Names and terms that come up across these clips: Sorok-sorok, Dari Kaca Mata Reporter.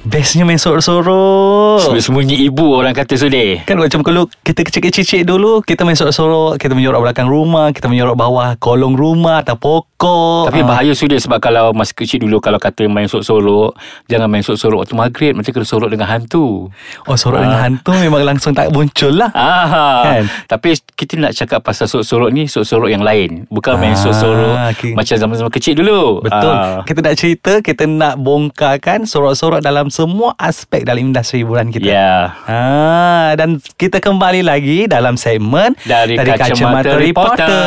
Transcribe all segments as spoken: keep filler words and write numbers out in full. Bestnya main sorok-sorok. Sembunyi ibu orang kata sudah. Kan macam kalau kita kecil-kecil dulu, kita main sorok-sorok, kita menyorok belakang rumah, kita menyorok bawah kolong rumah atau pokok. Tapi ha. bahaya sudah, sebab kalau masa kecil dulu, kalau kata main sorok-sorok, jangan main sorok-sorok waktu maghrib. Macam kena sorok dengan hantu. Oh, sorok ha. dengan hantu memang langsung tak muncul lah. Aha. Kan? Tapi kita nak cakap pasal sorok-sorok ni, sorok-sorok yang lain. Bukan ha. main sorok-sorok okay. macam zaman-zaman kecil dulu. Betul ha. Kita nak cerita, kita nak bongkarkan sorok-sorok dalam semua aspek dalam industri hiburan kita. Ya. Yeah. Ha, dan kita kembali lagi dalam segmen Dari, dari Kaca, Kaca Mata Reporter. Reporter.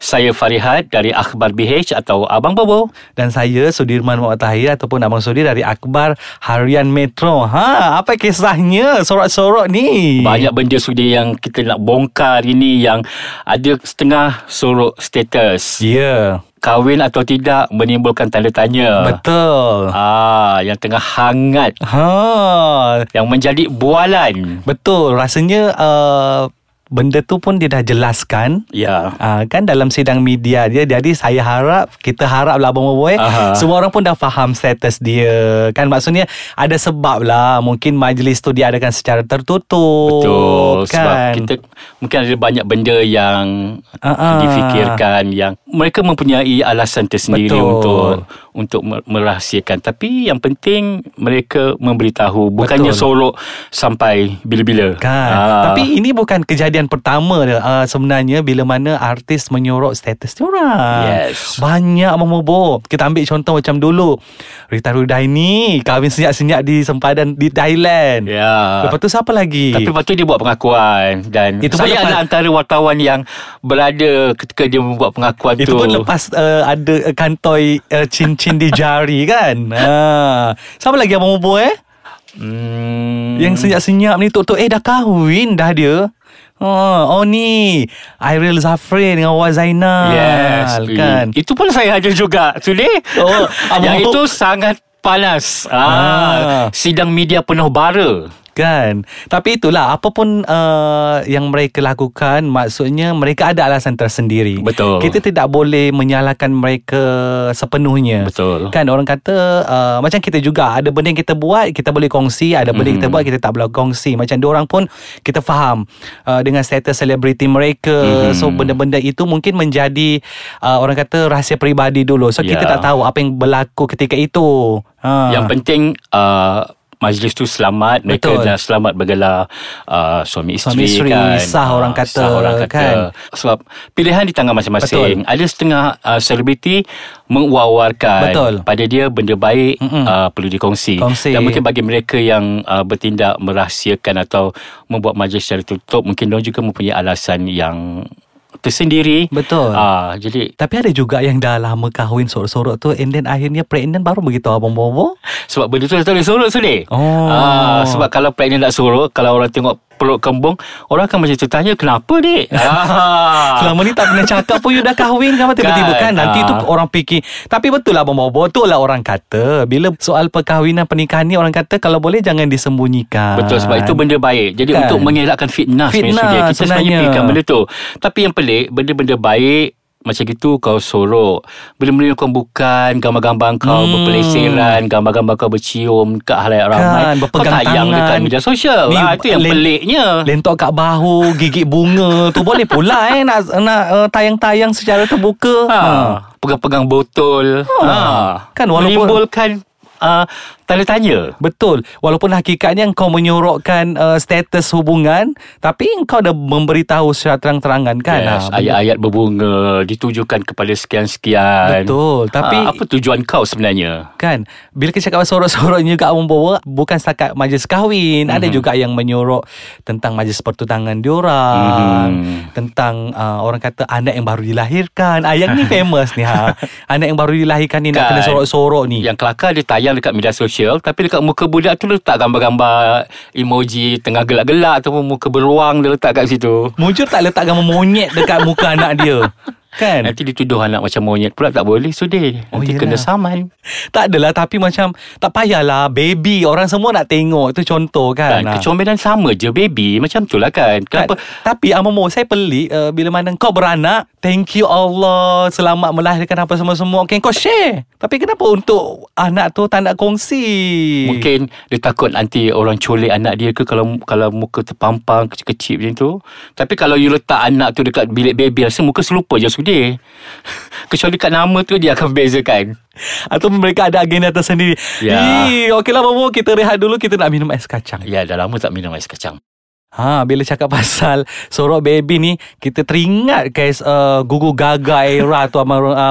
Saya Farihat dari Akhbar B H atau Abang Bobo. Dan saya Sudirman Muhammad Tahir ataupun Abang Sudir dari Akhbar Harian Metro. Ha, apa kisahnya sorok-sorok ni? Banyak benda sudah yang kita nak bongkar ini, yang ada setengah sorok status. Ya. Yeah. Kahwin atau tidak menimbulkan tanda tanya. Betul. Ah, yang tengah hangat. Ha, yang menjadi bualan. Betul. Rasanya uh, benda tu pun dia dah jelaskan. Ya. Uh, kan dalam sidang media dia. Jadi saya harap, kita harap lah Abang Boboy, aha, semua orang pun dah faham status dia. Kan maksudnya ada sebab lah. Mungkin majlis tu diadakan secara tertutup. Betul. Kan? Sebab kita mungkin ada banyak benda yang uh-uh. difikirkan, yang mereka mempunyai alasan tersendiri. Betul. untuk untuk merahsiakan. Tapi yang penting mereka memberitahu. Bukannya betul, sorok sampai bila-bila. Kan. Aa. Tapi ini bukan kejadian pertama uh, sebenarnya bila mana artis menyorok status diorang. Yes. Banyak memobor. Kita ambil contoh macam dulu Rita Rudaini kahwin senyap-senyap di sempadan di Thailand. Ya. Lepas tu siapa lagi? Tapi lepas tu dia buat pengakuan, dan itu saya adalah antara wartawan yang berada ketika dia membuat pengakuan. Itu pun lepas uh, ada kantoi uh, cincin di jari kan. Ha. Sama lagi Abang Bobo eh. Hmm. Yang senyap-senyap ni tok-tok eh dah kahwin dah dia. Oh, oh ni Airil Zafrin dengan Wak Zainal. Yes. Kan? Itu pun saya ada juga. Sudah. Oh, yang itu sangat panas. Ah. ah. Sidang media penuh bara. Kan. Tapi itulah, apa pun uh, yang mereka lakukan, maksudnya mereka ada alasan tersendiri. Betul. Kita tidak boleh menyalahkan mereka sepenuhnya. Betul. Kan orang kata uh, macam kita juga, ada benda yang kita buat kita boleh kongsi, ada benda mm-hmm. kita buat kita tak boleh kongsi. Macam diorang pun kita faham uh, dengan status selebriti mereka. Mm-hmm. So benda-benda itu mungkin menjadi uh, orang kata rahsia peribadi dulu. So yeah. kita tak tahu apa yang berlaku ketika itu. ha. Yang penting uh, majlis tu selamat. Mereka betul. dah selamat bergelar uh, suami isteri, suami isteri kan. Sah orang kata, sah orang kata. Kan? Sebab pilihan di tangan masing-masing. Betul. Ada setengah uh, selebriti mengwawarkan betul. pada dia benda baik uh, perlu dikongsi. Kongsi. Dan mungkin bagi mereka yang uh, bertindak merahsiakan atau membuat majlis secara tertutup, mungkin mereka juga mempunyai alasan yang tersendiri. Betul. Ah, jadi tapi ada juga yang dah lama kahwin sorok-sorok tu, and then akhirnya pregnant baru begitu Abang Bobo. Sebab benda tu dah sorok sudah. Oh. Ah, sebab kalau pregnant tak sorok, kalau orang tengok peluk kembung, orang akan macam tertanya, kenapa dek? Ah. Selama ni tak pernah cakap pun you dah kahwin, kenapa tiba-tiba kan? Nanti ah. tu orang fikir. Tapi betul lah Abang Bobo, tu lah orang kata, bila soal perkahwinan pernikahan ni, orang kata kalau boleh jangan disembunyikan. Betul, sebab itu benda baik. Jadi kan? Untuk mengelakkan fitnah, fitnah kita sebenarnya fikirkan benda tu. Tapi yang pelik, benda-benda baik macam gitu kau sorok. Bila-bila kau bukan, gambar-gambar kau hmm. berpeleseran, gambar-gambar kau bercium kat halayak ramai, kan, kau tayang dekat media sosial. Ni, ha, itu yang len- peliknya. Lentok kat bahu, gigit bunga tu boleh pula eh nak, nak uh, tayang-tayang secara terbuka. Ha, ha. Pegang-pegang botol. Ha. Ha. Kan walaupun menimbulkan Uh, tanda tanya. Betul. Walaupun hakikatnya kau menyorokkan uh, status hubungan, tapi kau dah memberitahu secara terang-terangan kan. Yes, ha, ayat-ayat berbunga ditujukan kepada sekian-sekian. Betul. Tapi uh, apa tujuan kau sebenarnya? Kan, bila kita cakap sorok-soroknya kat membawa, bukan setakat majlis kahwin. Mm-hmm. Ada juga yang menyorok tentang majlis pertunangan diorang. Mm-hmm. Tentang uh, orang kata anak yang baru dilahirkan. Ah, yang ni famous ni ha. Anak yang baru dilahirkan ni kan, nak kena sorok-sorok ni. Yang kelakar dia tayang dekat media sosial, tapi dekat muka budak tu letak gambar-gambar emoji tengah gelak-gelak ataupun muka beruang, dia letak kat situ. Mujur tak letak gambar monyet dekat muka anak dia. Kan? Nanti dituduh anak macam monyet pula, tak boleh sudah. Oh, nanti yelah, kena saman. Tak adalah, tapi macam tak payahlah, baby orang semua nak tengok. Itu contoh kan, kan? Kecombelan sama je baby, macam tu lah kan. Kenapa? Tak, tapi Amamu saya pelik uh, bila mana kau beranak, thank you Allah, selamat melahirkan apa semua-semua, okay, kau share. Tapi kenapa untuk anak tu tak nak kongsi? Mungkin dia takut nanti orang culik anak dia ke, kalau kalau muka terpampang kecil-kecil macam tu. Tapi kalau you letak anak tu dekat bilik baby, rasa muka selupa je sudah. Kecuali dekat nama tu dia akan bezakan. Atau mereka ada agenda tersendiri. Ya. Ih, okeylah Mamu, kita rehat dulu, kita nak minum ais kacang. Ya, dah lama tak minum ais kacang. Ha, bila cakap pasal sorok baby ni, kita teringat kes uh, Gugu Gaga era tu uh,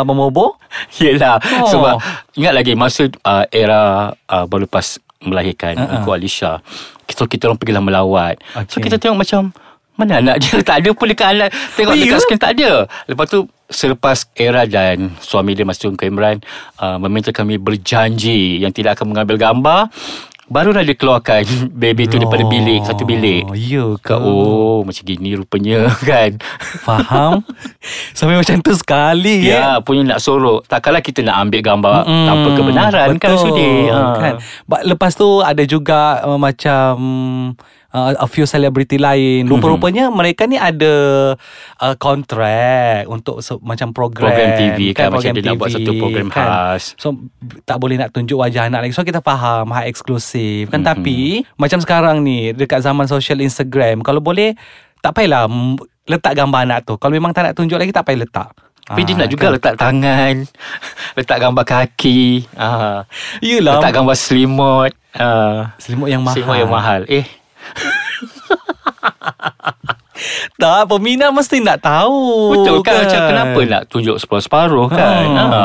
Mamobo. Yelah, oh. Sebab ingat lagi masa uh, era uh, baru lepas melahirkan uh-uh. Aku Alisha, kita, kita orang pergilah melawat, okay. So kita tengok macam mana anak dia, tak ada pun dekat anak. Tengok oh, dekat skrin tak ada. Lepas tu selepas Era dan suami dia masa tu Imran uh, meminta kami berjanji yang tidak akan mengambil gambar. Barulah dia keluarkan baby tu oh, daripada bilik, satu bilik. Ya ke? Oh, macam gini rupanya kan. Faham? Sampai macam tu sekali. Ya, ya, punya nak sorok. Takkanlah kita nak ambil gambar mm-mm, tanpa kebenaran. Betul, kan Sudi? Ha. Kan. Lepas tu ada juga uh, macam... Uh, a few celebrity lain, rupa-rupanya mm-hmm, mereka ni ada uh, kontrak untuk se- macam program program T V kan, kan? Program macam T V, dia nak buat satu program kan? Khas, so tak boleh nak tunjuk wajah anak lagi, so kita faham hak eksklusif kan, mm-hmm. Tapi macam sekarang ni dekat zaman social Instagram, kalau boleh tak payahlah letak gambar anak tu. Kalau memang tak nak tunjuk lagi, tak payah letak. Tapi ah, dia nak juga kan, letak tangan, letak gambar kaki, ah. Yelah, letak gambar selimut, ah. Selimut yang mahal, selimut yang mahal. Eh tak, peminat mesti nak tahu. Betul kan, kan? Macam kenapa nak tunjuk separuh-separuh kan, ha. Ha.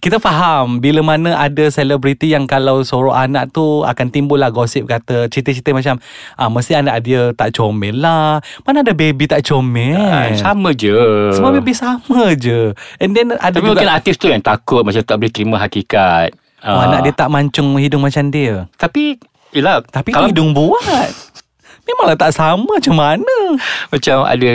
Kita faham bila mana ada selebriti yang kalau sorok anak tu akan timbul lah gosip, kata cerita-cerita macam ah, mesti anak dia tak comel lah. Mana ada baby tak comel, ha, sama je, semua baby sama je. And then ada tapi juga, mungkin artis tu yang takut macam tak boleh terima hakikat, ha. Oh, anak dia tak mancung hidung macam dia. Tapi yelah, tapi kalau hidung buat memanglah tak sama, macam mana. Macam ada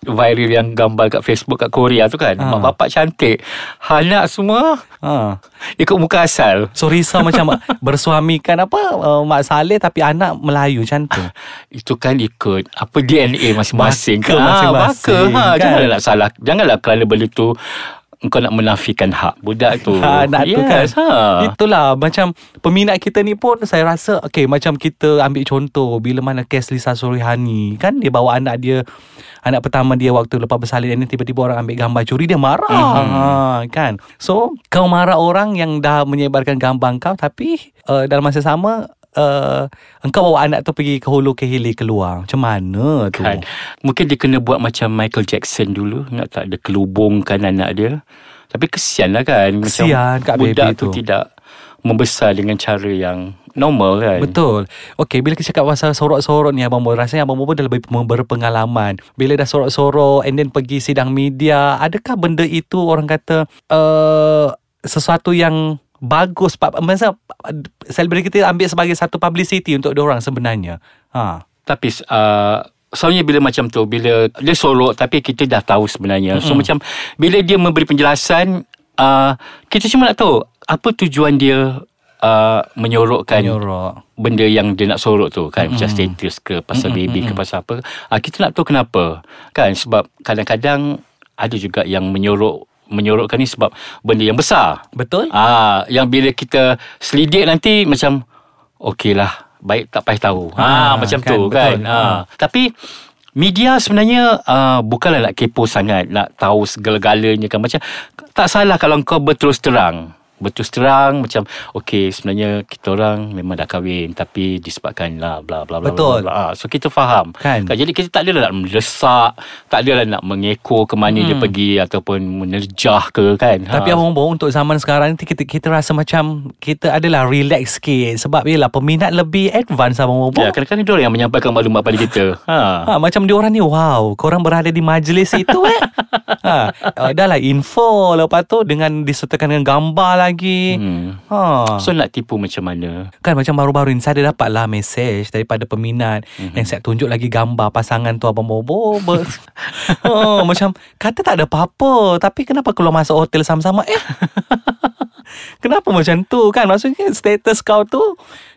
viral yang gambar kat Facebook kat Korea tu kan, ha. Mak bapak cantik, anak semua ha, ikut muka asal. So risau macam bersuamikan apa uh, mak saleh tapi anak Melayu cantik. Itu kan ikut apa D N A masing-masing. Maka, kan? masing-masing ha, maka, ha, kan? Janganlah nak salah, janganlah kerana benda tu kau nak menafikan hak budak tu, ha, nak yes, tu kan, ha. Itulah macam peminat kita ni pun saya rasa okay, macam kita ambil contoh bila mana kes Lisa Surihani kan, dia bawa anak dia, anak pertama dia waktu lepas bersalin, dan tiba-tiba orang ambil gambar curi, dia marah, mm-hmm, ha, kan. So kau marah orang yang dah menyebarkan gambar kau, tapi uh, dalam masa sama Uh, engkau bawa anak tu pergi ke hulu ke hilir keluar. Macam mana tu kan? Mungkin dia kena buat macam Michael Jackson dulu, nak tak ada kelubungkan anak dia. Tapi kesian lah kan, kesian macam budak tu, tu tidak membesar dengan cara yang normal kan. Betul. Okey, bila kita cakap pasal sorok-sorok ni Abang Bo, rasanya Abang Bo pun dah lebih berpengalaman. Bila dah sorok-sorok and then pergi sidang media, adakah benda itu orang kata uh, sesuatu yang bagus, masa selebriti kita ambil sebagai satu publicity untuk diorang sebenarnya, ha. Tapi uh, selalunya bila macam tu, bila dia sorok tapi kita dah tahu sebenarnya, mm-hmm. So macam bila dia memberi penjelasan, uh, kita cuma nak tahu apa tujuan dia uh, menyorokkan menyorok benda yang dia nak sorok tu kan, mm-hmm. Macam status ke, pasal mm-hmm, baby ke, pasal apa, uh, kita nak tahu kenapa kan. Sebab kadang-kadang ada juga yang menyorok menyorokkan ni sebab benda yang besar. Betul. Ah, yang bila kita selidik nanti macam okeylah, baik tak payah tahu. Ha, ha, macam kan, tu betul, kan. Ha. Ha. Tapi media sebenarnya uh, bukanlah nak kepo sangat, nak tahu segala-galanya kan. Macam tak salah kalau kau berterus terang. Berterus terang macam okey, sebenarnya kita orang memang dah kahwin tapi disebabkan lah bla bla bla. Betul. Bla, bla. So kita faham kan? Kan, jadi kita tak adalah nak melesak, tak adalah nak mengekor ke mana hmm, dia pergi ataupun menerjah ke kan. Tapi ha, abang-abang untuk zaman sekarang ni kita, kita rasa macam kita adalah relax sikit sebab ialah peminat lebih advance abang-abang. Ya, kadang-kadang dia orang yang menyampaikan maklumat pada kita. Ha. Ha, macam dia orang ni wow, korang berada di majlis itu eh. Ha, uh, dah lah info, lepas tu dengan disertakan dengan gambar lah lagi. Hmm. Ha. So nak tipu macam mana? Kan macam baru-baru ni saya dapat lah mesej daripada peminat mm-hmm. yang saya tunjuk lagi gambar pasangan tu abang bobo. Oh, macam kata tak ada apa-apa, tapi kenapa keluar masuk hotel sama-sama? Eh. Kenapa macam tu kan? Maksudnya status kau tu,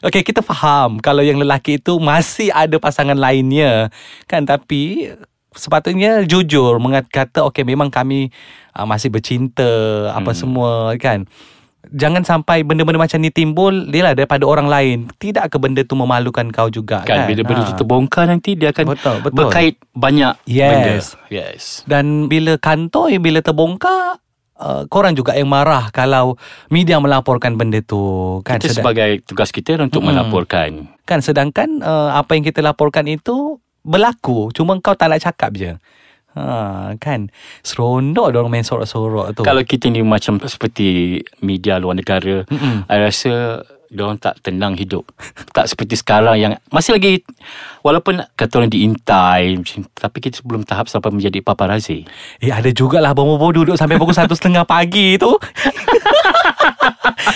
okay, kita faham kalau yang lelaki itu masih ada pasangan lainnya kan, tapi sepatutnya jujur mengata, okay, memang kami uh, masih bercinta apa hmm. semua kan. Jangan sampai benda-benda macam ni timbul dia lah daripada orang lain. Tidak ke benda tu memalukan kau juga kan, kan? Bila benda tu terbongkar nanti dia akan betul, betul. berkait banyak yes. benda. Yes. Dan bila kantoi, bila terbongkar, Uh, korang juga yang marah kalau media melaporkan benda tu kan. Kita sedang... sebagai tugas kita untuk hmm. melaporkan kan, sedangkan uh, apa yang kita laporkan itu berlaku, cuma kau tak nak cakap je. Ha, kan seronok diorang main sorok-sorok tu. Kalau kita ni macam seperti media luar negara, mm-mm. I rasa diorang tak tenang hidup. Tak seperti sekarang yang masih lagi, walaupun kata orang diintai, tapi kita belum tahap sampai menjadi paparazzi. Eh ada jugalah bobo-bobo duduk sampai pukul satu tiga puluh pagi tu.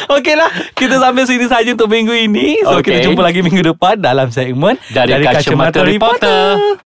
Okeylah, kita sampai sini saja untuk minggu ini. So okay, kita jumpa lagi minggu depan dalam segmen Dari, Dari Kaca Mata Reporter.